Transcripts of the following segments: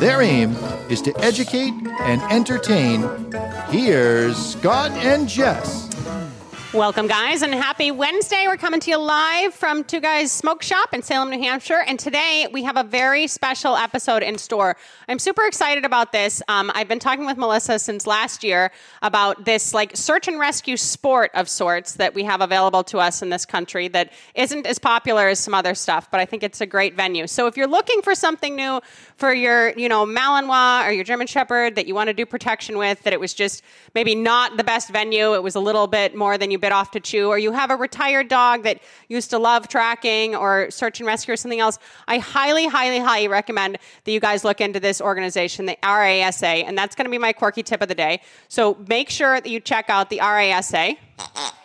Their aim is to educate and entertain. Here's Scott and Jess. Welcome, guys, and happy Wednesday. We're coming to you live from Two Guys Smoke Shop in Salem, New Hampshire. And today we have a very special episode in store. I'm super excited about this. I've been talking with Melissa since last year about this search and rescue sport of sorts that we have available to us in this country that isn't as popular as some other stuff, but I think it's a great venue. So if you're looking for something new for your, Malinois or your German Shepherd that you want to do protection with, that it was just maybe not the best venue, it was a little bit more than you bit off to chew, or you have a retired dog that used to love tracking or search and rescue or something else, I highly recommend that you guys look into this organization, the RASA, and that's going to be my quirky tip of the day. So make sure that you check out the RASA.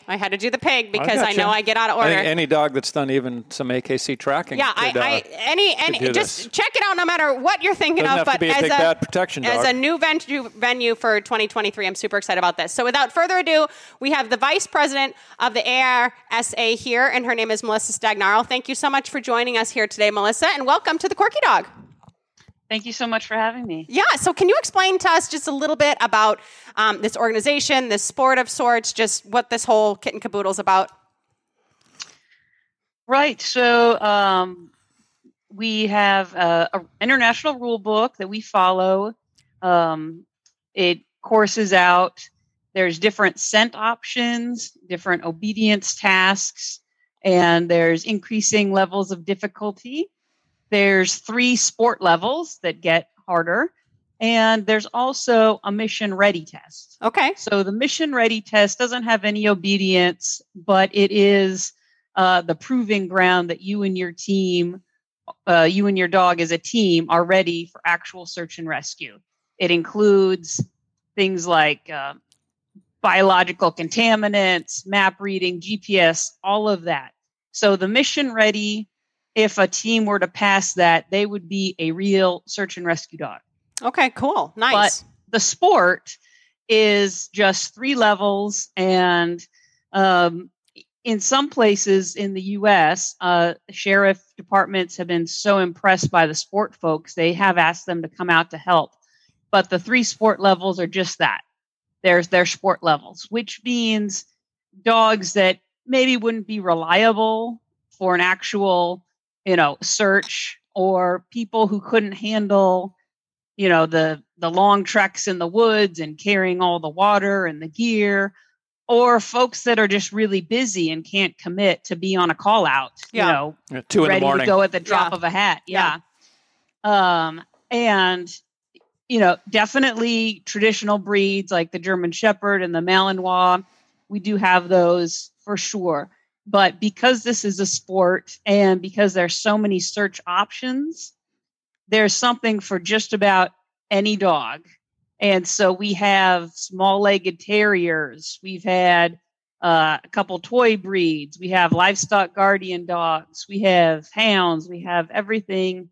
I had to do the pig because I know I get out of order. Any dog that's done even some AKC tracking. Yeah, could just check it out no matter what you're thinking of. But as a new venue for 2023, I'm super excited about this. So without further ado, we have the vice president of the ARSA here, and her name is Melissa Stagnaro. Thank you so much for joining us here today, Melissa, and welcome to the Quirky Dog. Thank you so much for having me. Yeah, so can you explain to us just a little bit about this organization, this sport of sorts, just what this whole kit and caboodle is about? Right, so we have an international rule book that we follow. It courses out. There's different scent options, different obedience tasks, and there's increasing levels of difficulty. There's 3 sport levels that get harder, and there's also a mission ready test. Okay. So the mission ready test doesn't have any obedience, but it is the proving ground that you and your team, you and your dog as a team, are ready for actual search and rescue. It includes things like biological contaminants, map reading, GPS, all of that. So the mission ready, if a team were to pass that, they would be a real search and rescue dog. Okay, cool. Nice. But the sport is just 3 levels. And in some places in the U.S., sheriff departments have been so impressed by the sport folks, they have asked them to come out to help. But the 3 sport levels are just that. There's their sport levels, which means dogs that maybe wouldn't be reliable for an actual search, or people who couldn't handle, the long treks in the woods and carrying all the water and the gear, or folks that are just really busy and can't commit to be on a call out, 2 in the morning, ready to go at the drop of a hat. Yeah. And, definitely traditional breeds like the German Shepherd and the Malinois, we do have those for sure. But because this is a sport and because there's so many search options, there's something for just about any dog. And so we have small-legged terriers. We've had a couple toy breeds. We have livestock guardian dogs. We have hounds. We have everything.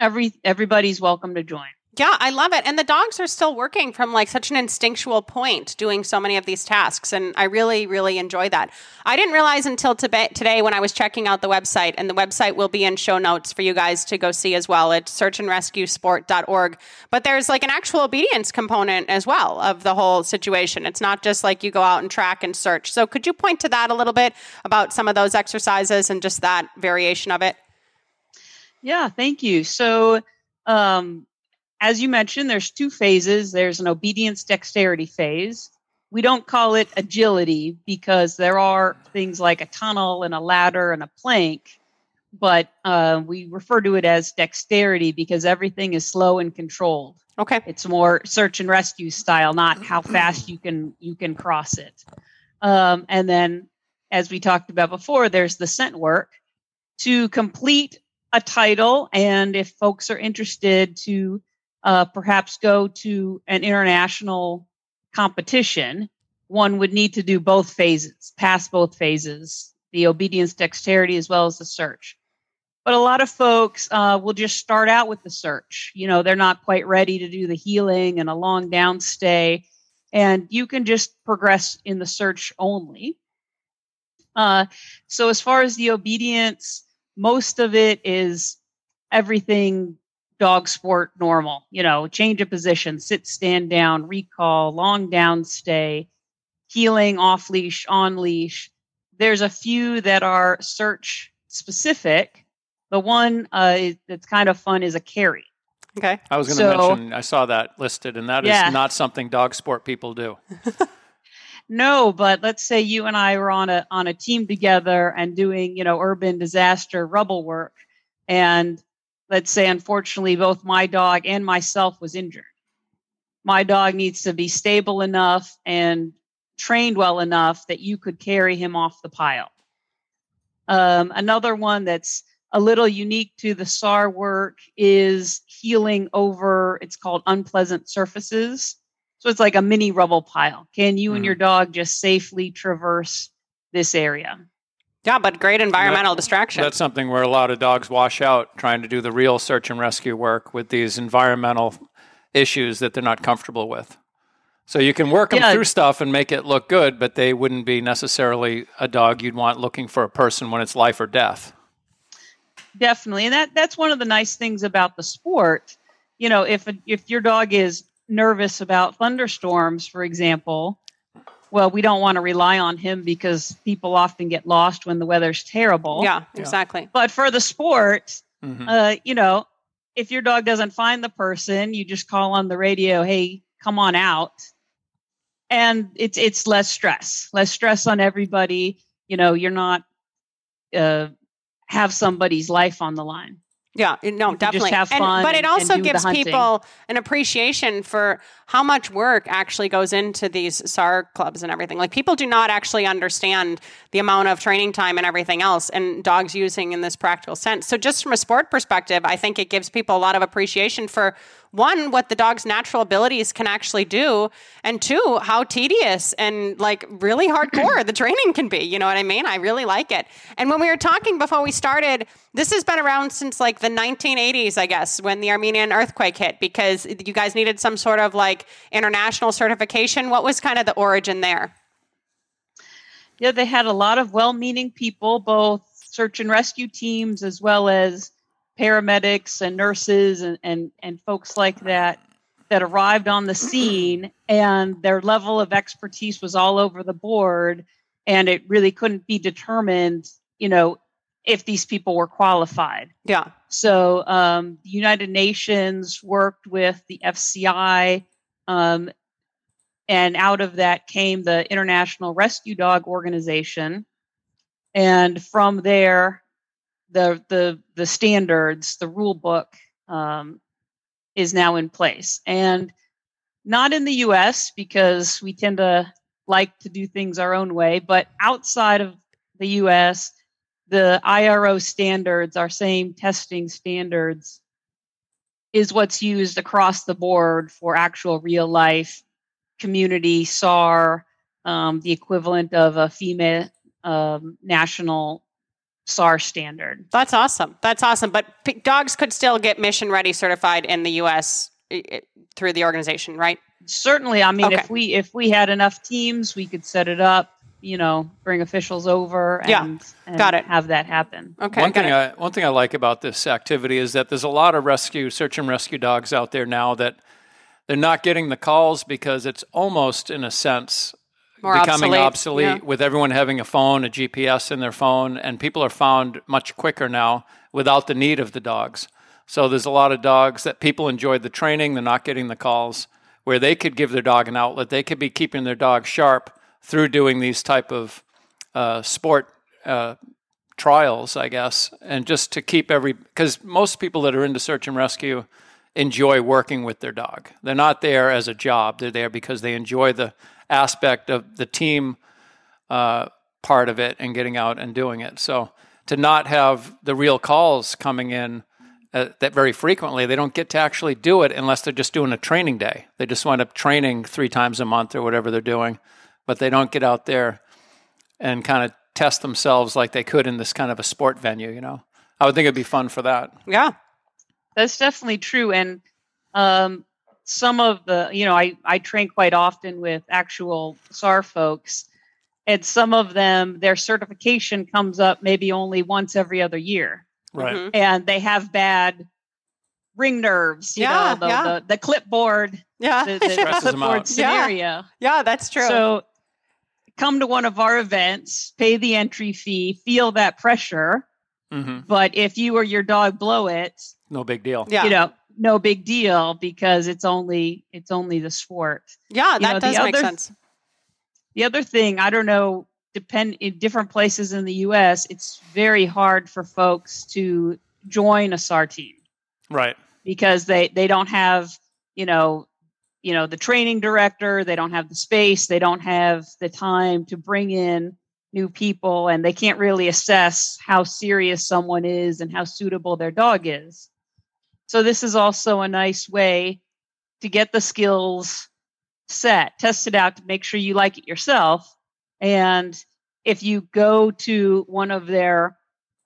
Everybody's welcome to join. Yeah, I love it. And the dogs are still working from such an instinctual point doing so many of these tasks. And I really, really enjoy that. I didn't realize until today when I was checking out the website, and the website will be in show notes for you guys to go see as well. It's searchandrescuesport.org. But there's an actual obedience component as well of the whole situation. It's not just you go out and track and search. So could you point to that a little bit about some of those exercises and just that variation of it? Yeah, thank you. So, as you mentioned, there's 2 phases. There's an obedience dexterity phase. We don't call it agility because there are things like a tunnel and a ladder and a plank, but we refer to it as dexterity because everything is slow and controlled. Okay. It's more search and rescue style, not how fast you can cross it. And then, as we talked about before, there's the scent work to complete a title. And if folks are interested, to perhaps go to an international competition, one would need to do both phases, pass both phases, the obedience dexterity as well as the search. But a lot of folks will just start out with the search. You know, they're not quite ready to do the healing and a long down stay. And you can just progress in the search only. So as far as the obedience, most of it is everything dog sport normal. You know, change of position, sit, stand down, recall, long down stay, healing, off leash, on leash. There's a few that are search specific. The one that's kind of fun is a carry. Okay. I was going to mention, I saw that listed, and that is not something dog sport people do. No, but let's say you and I were on a team together and doing, you know, urban disaster rubble work. And let's say, unfortunately, both my dog and myself was injured. My dog needs to be stable enough and trained well enough that you could carry him off the pile. Another one that's a little unique to the SAR work is healing over, it's called unpleasant surfaces. So it's like a mini rubble pile. Can you and your dog just safely traverse this area? Yeah, but great environmental distraction. That's something where a lot of dogs wash out trying to do the real search and rescue work with these environmental issues that they're not comfortable with. So you can work them through stuff and make it look good, but they wouldn't be necessarily a dog you'd want looking for a person when it's life or death. Definitely. And that's one of the nice things about the sport. You know, if your dog is nervous about thunderstorms, for example, well, we don't want to rely on him because people often get lost when the weather's terrible. Yeah, exactly. But for the sport, you know, if your dog doesn't find the person, you just call on the radio, hey, come on out. And it's less stress on everybody. You know, you're not, have somebody's life on the line. Yeah, no, definitely. Just have fun, but it also gives people an appreciation for how much work actually goes into these SAR clubs and everything. Like, people do not actually understand the amount of training time and everything else and dogs using in this practical sense. So just from a sport perspective, I think it gives people a lot of appreciation for, one, what the dog's natural abilities can actually do, and two, how tedious and like really hardcore the training can be. You know what I mean? I really like it. And when we were talking before we started, this has been around since like the 1980s, I guess, when the Armenian earthquake hit, because you guys needed some sort of like international certification. What was kind of the origin there? Yeah, they had a lot of well-meaning people, both search and rescue teams as well as paramedics and nurses and folks like that arrived on the scene, and their level of expertise was all over the board, and it really couldn't be determined, you know, if these people were qualified. Yeah. So the United Nations worked with the FCI, and out of that came the International Rescue Dog Organization. And from there, the standards, the rule book, is now in place, and not in the U.S. because we tend to like to do things our own way, but outside of the U.S., the IRO standards, our same testing standards, is what's used across the board for actual real life community SAR, the equivalent of a FEMA national SAR standard. That's awesome. That's awesome. But dogs could still get mission ready certified in the U.S. Through the organization, right? Certainly. I mean, okay. if we had enough teams, we could set it up, you know, bring officials over and have that happen. Okay. One thing I like about this activity is that there's a lot of search and rescue dogs out there now that they're not getting the calls because it's almost, in a sense, becoming obsolete with everyone having a phone, a GPS in their phone, and people are found much quicker now without the need of the dogs. So there's a lot of dogs that people enjoyed the training, they're not getting the calls, where they could give their dog an outlet. They could be keeping their dog sharp through doing these type of sport trials, I guess, and just to keep because most people that are into search and rescue enjoy working with their dog. They're not there as a job. They're there because they enjoy the aspect of the team part of it and getting out and doing it. So to not have the real calls coming in that very frequently, they don't get to actually do it unless they're just doing a training day. They just wind up training 3 times a month or whatever they're doing, but they don't get out there and kind of test themselves like they could in this kind of a sport venue, you know? I would think it'd be fun for that. Yeah, that's definitely true. And some of the, you know, I train quite often with actual SAR folks, and some of them, their certification comes up maybe only once every other year. Right. Mm-hmm. And they have bad ring nerves, you know, the clipboard, the clipboard scenario. Yeah. Yeah, that's true. So come to one of our events, pay the entry fee, feel that pressure. Mm-hmm. But if you or your dog blow it, no big deal. Yeah. You know, no big deal, because it's only the sport. Yeah, that does make sense. The other thing, I don't know, in different places in the U.S., it's very hard for folks to join a SAR team, right? Because they don't have you know the training director, they don't have the space, they don't have the time to bring in new people, and they can't really assess how serious someone is and how suitable their dog is. So this is also a nice way to get the skills set, test it out to make sure you like it yourself. And if you go to one of their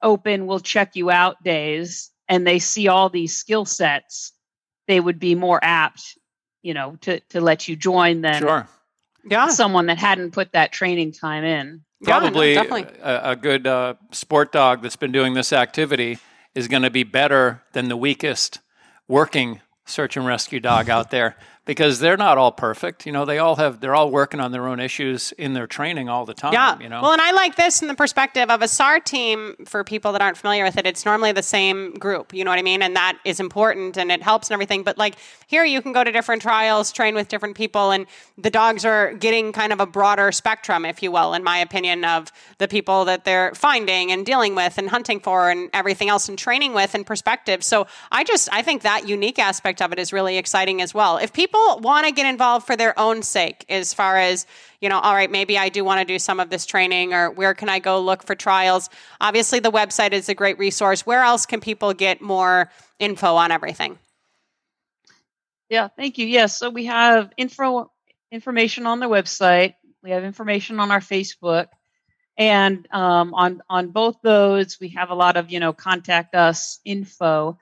open, we'll check you out days, and they see all these skill sets, they would be more apt, you know, to let you join than sure. Yeah. someone that hadn't put that training time in. Probably yeah, no, a good sport dog that's been doing this activity is going to be better than the weakest working search and rescue dog out there, because they're not all perfect. You know, they're all working on their own issues in their training all the time. Yeah. You know? Well, and I like this in the perspective of a SAR team. For people that aren't familiar with it, it's normally the same group, you know what I mean? And that is important, and it helps and everything. But like here, you can go to different trials, train with different people, and the dogs are getting kind of a broader spectrum, if you will, in my opinion, of the people that they're finding and dealing with and hunting for and everything else and training with and perspective. So I think that unique aspect of it is really exciting as well. If people want to get involved for their own sake, as far as, you know, all right, maybe I do want to do some of this training, or where can I go look for trials? Obviously, the website is a great resource. Where else can people get more info on everything? Yeah, thank you. Yes, yeah, so we have information on the website. We have information on our Facebook, and on both those, we have a lot of, you know, contact us info.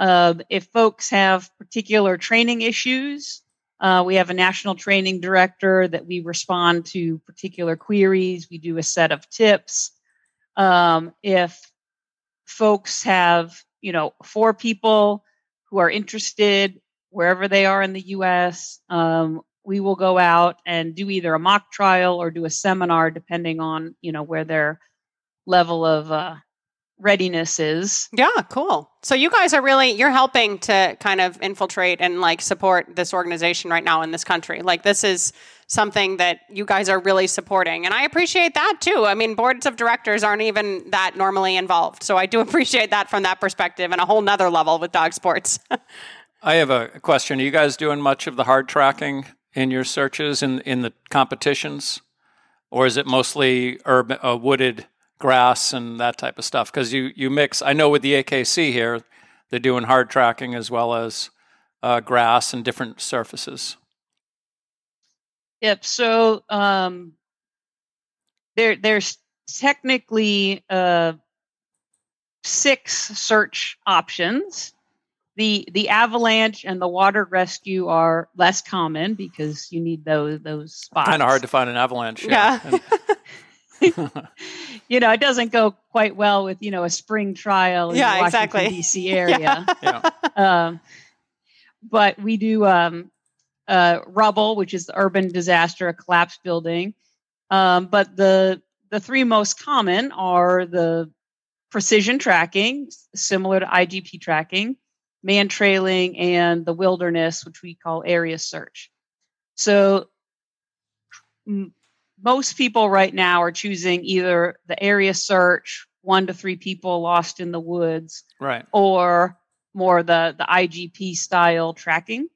If folks have particular training issues, we have a national training director that we respond to particular queries. We do a set of tips. If folks have, you know, 4 people who are interested, wherever they are in the U.S., we will go out and do either a mock trial or do a seminar, depending on, you know, where their level of readiness is. Yeah, cool. So you guys are really, you're helping to kind of infiltrate and like support this organization right now in this country. Like this is something that you guys are really supporting. And I appreciate that too. I mean, boards of directors aren't even that normally involved. So I do appreciate that from that perspective, and a whole nother level with dog sports. I have a question. Are you guys doing much of the hard tracking in your searches in the competitions? Or is it mostly urban, wooded grass and that type of stuff? Because you mix, I know with the AKC here, they're doing hard tracking as well as grass and different surfaces. Yep. So there's technically 6 search options. The avalanche and the water rescue are less common because you need those spots. Kind of hard to find an avalanche. Yeah. You know, it doesn't go quite well with, you know, a spring trial in the Washington, D.C. area. Yeah. But we do rubble, which is the urban disaster, a collapsed building. But the 3 most common are the precision tracking, similar to IGP tracking, man trailing, and the wilderness, which we call area search. So most people right now are choosing either the area search, 1 to 3 people lost in the woods, right, or more the IGP style tracking.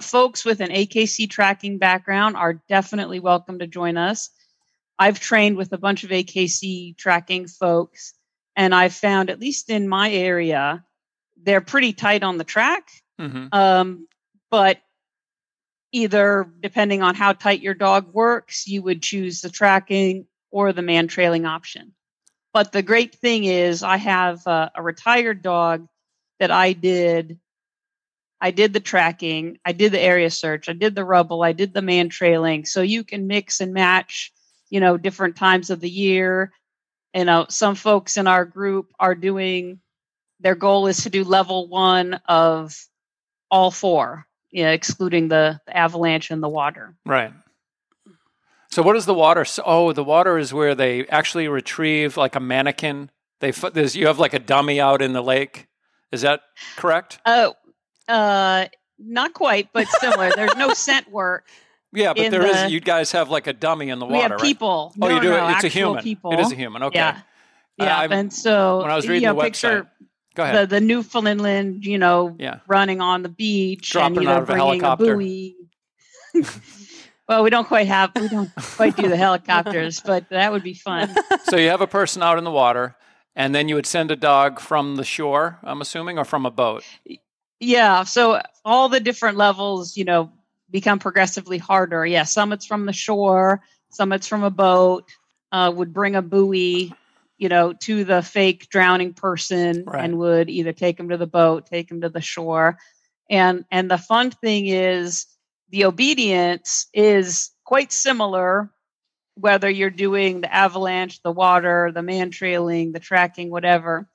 Folks with an AKC tracking background are definitely welcome to join us. I've trained with a bunch of AKC tracking folks, And I found, at least in my area, they're pretty tight on the track. Mm-hmm. But either, depending on how tight your dog works, you would choose the tracking or the man trailing option. But the great thing is I have a retired dog that I did. I did the tracking. I did the area search. I did the rubble. I did the man trailing. So you can mix and match, you know, different times of the year. You know, some folks in our group are doing, their goal is to do level one of all four, you know, excluding the avalanche and the water. Right. So what is the water? Oh, the water is where they actually retrieve like a mannequin. You have like a dummy out in the lake. Is that correct? Oh, not quite, but similar. There's no scent work. Yeah, but there is. You guys have like a dummy in the water. We have people. Right? No, you do. No, it's a human. People. It is a human. Okay. Yeah. And so when I was reading the website, picture, go ahead. The Newfoundland, you know, running on the beach, dropping and, you know, out of a helicopter. A buoy. Well, we don't quite do the helicopters, but that would be fun. So you have a person out in the water, and then you would send a dog from the shore, I'm assuming, or from a boat. Yeah. So all the different levels, you know, become progressively harder. Yeah. Some it's from the shore, some it's from a boat, would bring a buoy, you know, to the fake drowning person, right, and would either take him to the boat, take him to the shore. And the fun thing is the obedience is quite similar, whether you're doing the avalanche, the water, the man trailing, the tracking, whatever,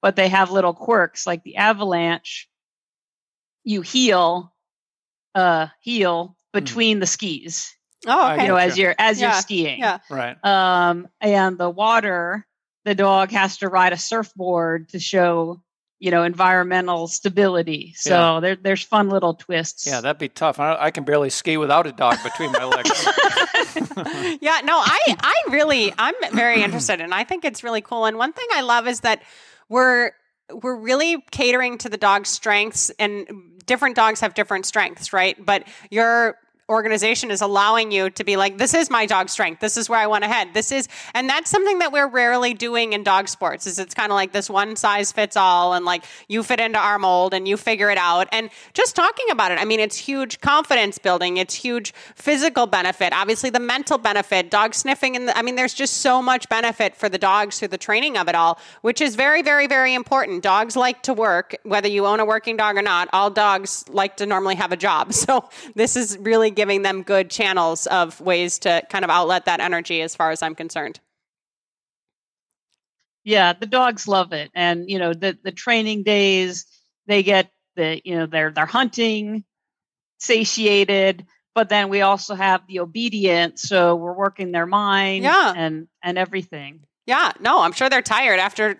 but they have little quirks. Like the avalanche, you heel between the skis. Oh, okay. You know, as you're skiing. Yeah. Right. And the water, the dog has to ride a surfboard to show, you know, environmental stability. So there's fun little twists. Yeah, that'd be tough. I can barely ski without a dog between my legs. Yeah, no, I'm very interested, and I think it's really cool. And one thing I love is that we're really catering to the dog's strengths, and different dogs have different strengths, right? But your organization is allowing you to be like, this is my dog strength. This is where I want to head. And that's something that we're rarely doing in dog sports, is it's kind of like this one size fits all, and like you fit into our mold and you figure it out. And just talking about it, I mean, it's huge confidence building. It's huge physical benefit, obviously the mental benefit, dog sniffing. And I mean, there's just so much benefit for the dogs through the training of it all, which is very, very, very important. Dogs like to work, whether you own a working dog or not. All dogs like to normally have a job. So this is really giving them good channels of ways to kind of outlet that energy, as far as I'm concerned. Yeah, the dogs love it. And, you know, the training days, they get the, you know, they're hunting, satiated, but then we also have the obedience. So we're working their mind and everything. Yeah, no, I'm sure they're tired after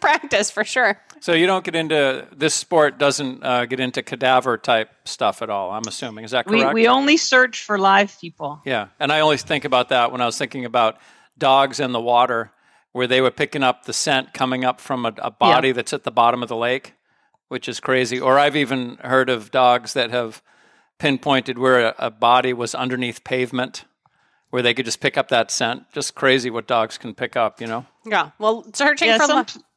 practice for sure. So you don't get into, this sport doesn't get into cadaver type stuff at all, I'm assuming. Is that correct? We only search for live people. Yeah, and I always think about that when I was thinking about dogs in the water, where they were picking up the scent coming up from a body that's at the bottom of the lake, which is crazy. Or I've even heard of dogs that have pinpointed where a body was underneath pavement, where they could just pick up that scent. Just crazy what dogs can pick up, you know? Yeah. Well, searching for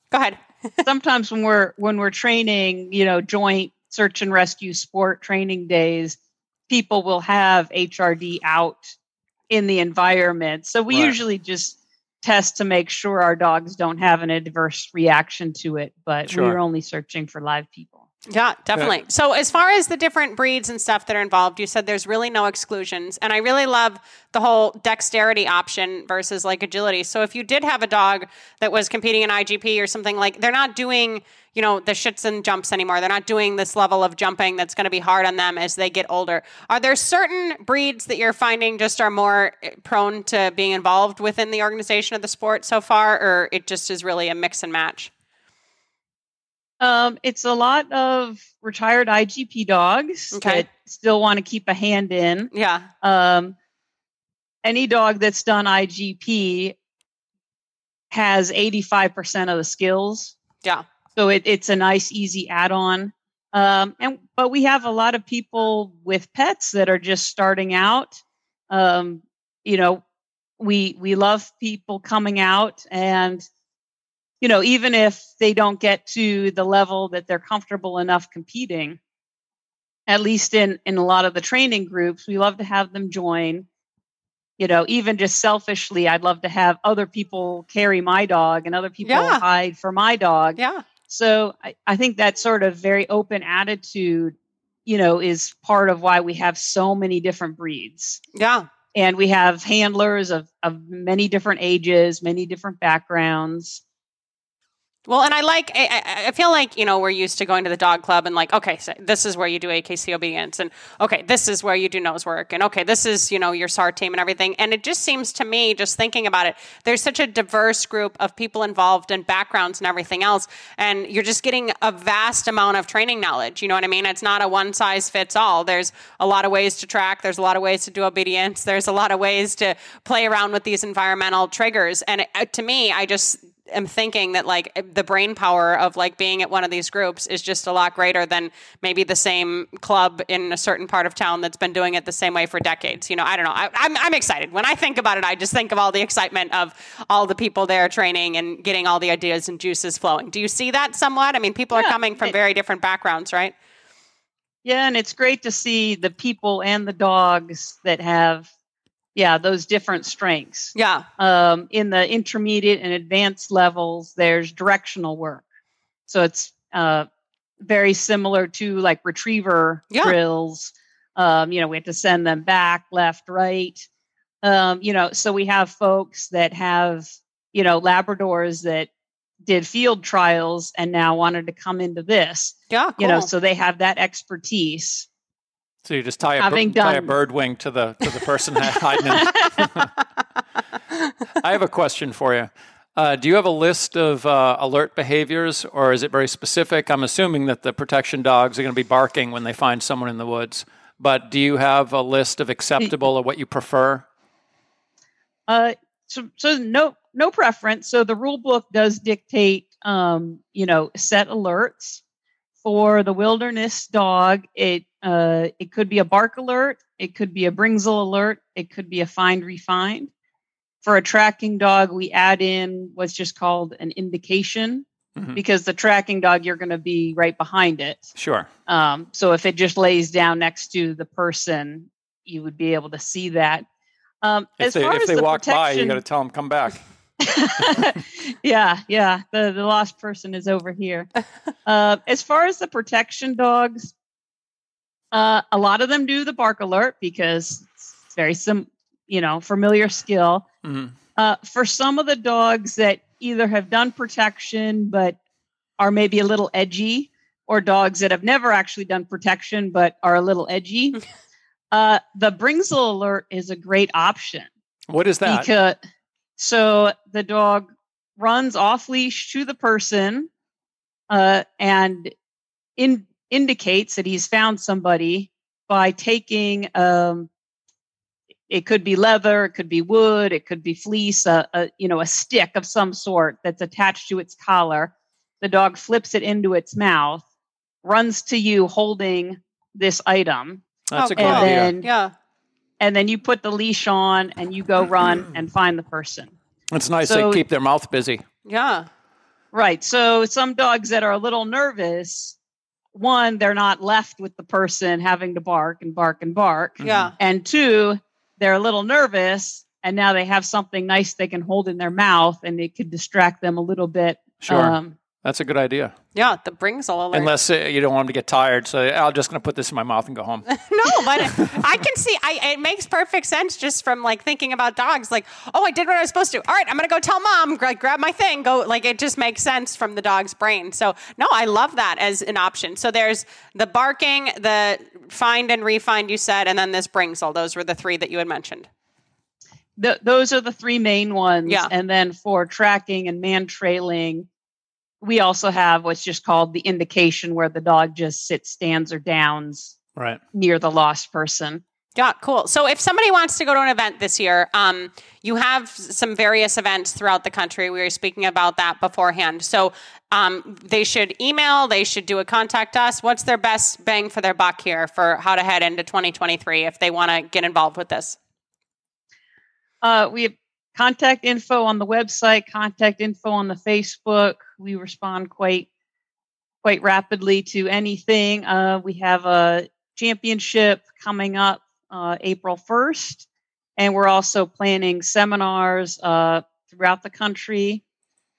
go ahead. Sometimes when we're training, you know, joint search and rescue sport training days, people will have HRD out in the environment. So we usually just test to make sure our dogs don't have an adverse reaction to it, but we're only searching for live people. Yeah, definitely. Yeah. So as far as the different breeds and stuff that are involved, you said there's really no exclusions. And I really love the whole dexterity option versus like agility. So if you did have a dog that was competing in IGP or something, like they're not doing, you know, the shits and jumps anymore. They're not doing this level of jumping that's going to be hard on them as they get older. Are there certain breeds that you're finding just are more prone to being involved within the organization of the sport so far, or it just is really a mix and match? It's a lot of retired IGP dogs that still want to keep a hand in. Yeah. Any dog that's done IGP has 85% of the skills. Yeah. So it's a nice, easy add-on. But we have a lot of people with pets that are just starting out. You know, we love people coming out and you know, even if they don't get to the level that they're comfortable enough competing, at least in a lot of the training groups, we love to have them join. You know, even just selfishly, I'd love to have other people carry my dog and other people hide for my dog. Yeah. So I think that sort of very open attitude, you know, is part of why we have so many different breeds. Yeah. And we have handlers of many different ages, many different backgrounds. Well, and I feel like, you know, we're used to going to the dog club and like, okay, so this is where you do AKC obedience, and okay, this is where you do nose work, and okay, this is, you know, your SAR team and everything. And it just seems to me, just thinking about it, there's such a diverse group of people involved and backgrounds and everything else. And you're just getting a vast amount of training knowledge. You know what I mean? It's not a one size fits all. There's a lot of ways to track. There's a lot of ways to do obedience. There's a lot of ways to play around with these environmental triggers. And to me, I just... I'm thinking that like the brain power of like being at one of these groups is just a lot greater than maybe the same club in a certain part of town that's been doing it the same way for decades. You know, I don't know. I'm excited. When I think about it, I just think of all the excitement of all the people there training and getting all the ideas and juices flowing. Do you see that somewhat? I mean, people are coming from very different backgrounds, right? Yeah. And it's great to see the people and the dogs that have those different strengths. Yeah. In the intermediate and advanced levels, there's directional work. So it's very similar to like retriever drills. You know, we have to send them back, left, right. You know, so we have folks that have, you know, Labradors that did field trials and now wanted to come into this. Yeah, cool. You know, so they have that expertise. So you just tie a bird wing to the person hiding it. I have a question for you. Do you have a list of alert behaviors, or is it very specific? I'm assuming that the protection dogs are going to be barking when they find someone in the woods. But do you have a list of acceptable or what you prefer? So no preference. So the rule book does dictate, you know, set alerts. For the wilderness dog, it could be a bark alert, it could be a Bringsel alert, it could be a find refind. For a tracking dog, we add in what's just called an indication, because the tracking dog, you're going to be right behind it. Sure. So if it just lays down next to the person, you would be able to see that. If they walk by, you got to tell them come back. Yeah. The lost person is over here. As far as the protection dogs, a lot of them do the bark alert because it's very familiar skill. Mm-hmm. For some of the dogs that either have done protection but are maybe a little edgy, or dogs that have never actually done protection but are a little edgy, the Bringsel alert is a great option. What is that? So the dog runs off leash to the person and indicates that he's found somebody by taking, it could be leather, it could be wood, it could be fleece, a stick of some sort that's attached to its collar. The dog flips it into its mouth, runs to you holding this item. That's a good idea. And then you put the leash on and you go run and find the person. It's nice they keep their mouth busy. Yeah. Right. So some dogs that are a little nervous, one, they're not left with the person having to bark and bark and bark. Yeah. And two, they're a little nervous and now they have something nice they can hold in their mouth and it could distract them a little bit. Sure. That's a good idea. Yeah, that brings all alert. Unless you don't want them to get tired, so I'm just going to put this in my mouth and go home. No, but I can see, it makes perfect sense just from like thinking about dogs. Like, oh, I did what I was supposed to. All right, I'm going to go tell mom, grab my thing, go. Like, it just makes sense from the dog's brain. So, no, I love that as an option. So there's the barking, the find and refind you said, and then this brings all. Those were the three that you had mentioned. Those are the three main ones. Yeah. And then for tracking and man trailing, we also have what's just called the indication, where the dog just sits, stands, or downs near the lost person. Yeah, cool. So if somebody wants to go to an event this year, you have some various events throughout the country. We were speaking about that beforehand. So they should email, they should do a contact us. What's their best bang for their buck here for how to head into 2023 if they want to get involved with this? We have Contact info on the website, contact info on the Facebook. We respond quite rapidly to anything. We have a championship coming up April 1st, and we're also planning seminars throughout the country.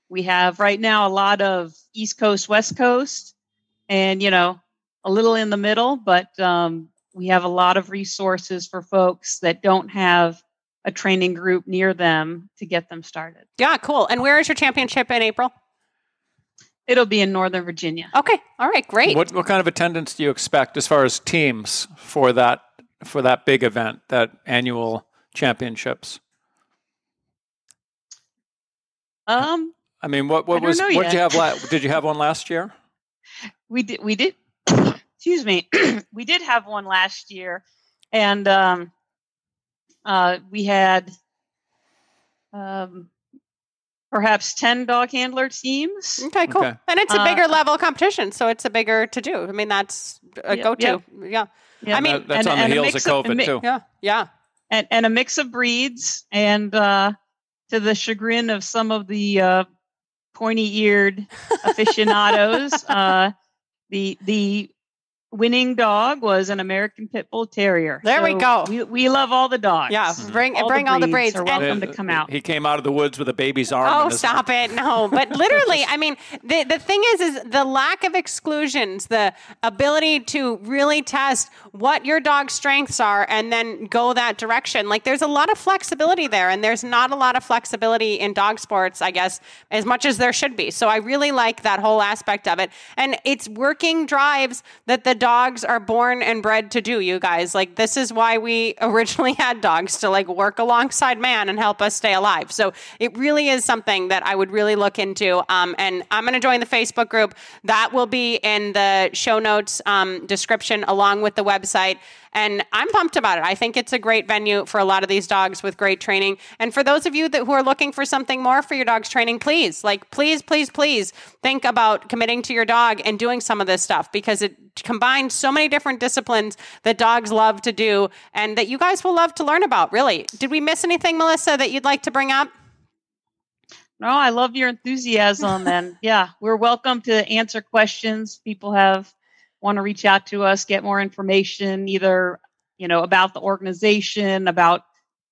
We have right now a lot of East Coast, West Coast, and, you know, a little in the middle, but we have a lot of resources for folks that don't have a training group near them to get them started. Yeah, cool. And where is your championship in April? It'll be in Northern Virginia. Okay. All right. Great. What kind of attendance do you expect as far as teams for that big event, that annual championships? I mean, what did you have? Did you have one last year? We did. Excuse me. We did have one last year, and we had perhaps 10 dog handler teams. Okay, cool. Okay. And it's a bigger level competition, so it's a bigger to do. I mean, that's a go-to. Yeah. I mean, that's on the heels of COVID, too. Yeah. Yeah. And a mix of breeds, and to the chagrin of some of the pointy-eared aficionados, the winning dog was an American Pit Bull Terrier. There so we go. We love all the dogs. Yeah, bring all the breeds. Are welcome to come out. He came out of the woods with a baby's arm. Oh, stop it! No, but literally, I mean, the thing is the lack of exclusions, the ability to really test what your dog's strengths are, and then go that direction. Like, there's a lot of flexibility there, and there's not a lot of flexibility in dog sports, I guess, as much as there should be. So I really like that whole aspect of it, and it's working drives that the dogs are born and bred to do, you guys. Like, this is why we originally had dogs, to like work alongside man and help us stay alive. So it really is something that I would really look into. And I'm going to join the Facebook group. That will be in the show notes description along with the website. And I'm pumped about it. I think it's a great venue for a lot of these dogs with great training. And for those of you who are looking for something more for your dog's training, please think about committing to your dog and doing some of this stuff, because it combines so many different disciplines that dogs love to do and that you guys will love to learn about, really. Did we miss anything, Melissa, that you'd like to bring up? No, I love your enthusiasm. And yeah, we're welcome to answer questions people have. Want to reach out to us, get more information, either, you know, about the organization, about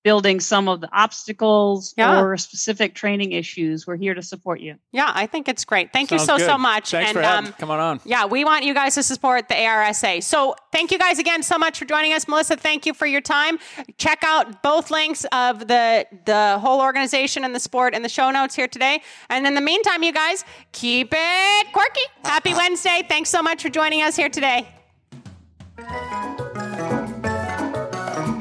building some of the obstacles or specific training issues. We're here to support you. Yeah, I think it's great. Thank you so much. Thanks for having me. Come on. Yeah, we want you guys to support the ARSA. So thank you guys again so much for joining us. Melissa, thank you for your time. Check out both links of the whole organization and the sport in the show notes here today. And in the meantime, you guys, keep it quirky. Happy Wednesday. Thanks so much for joining us here today.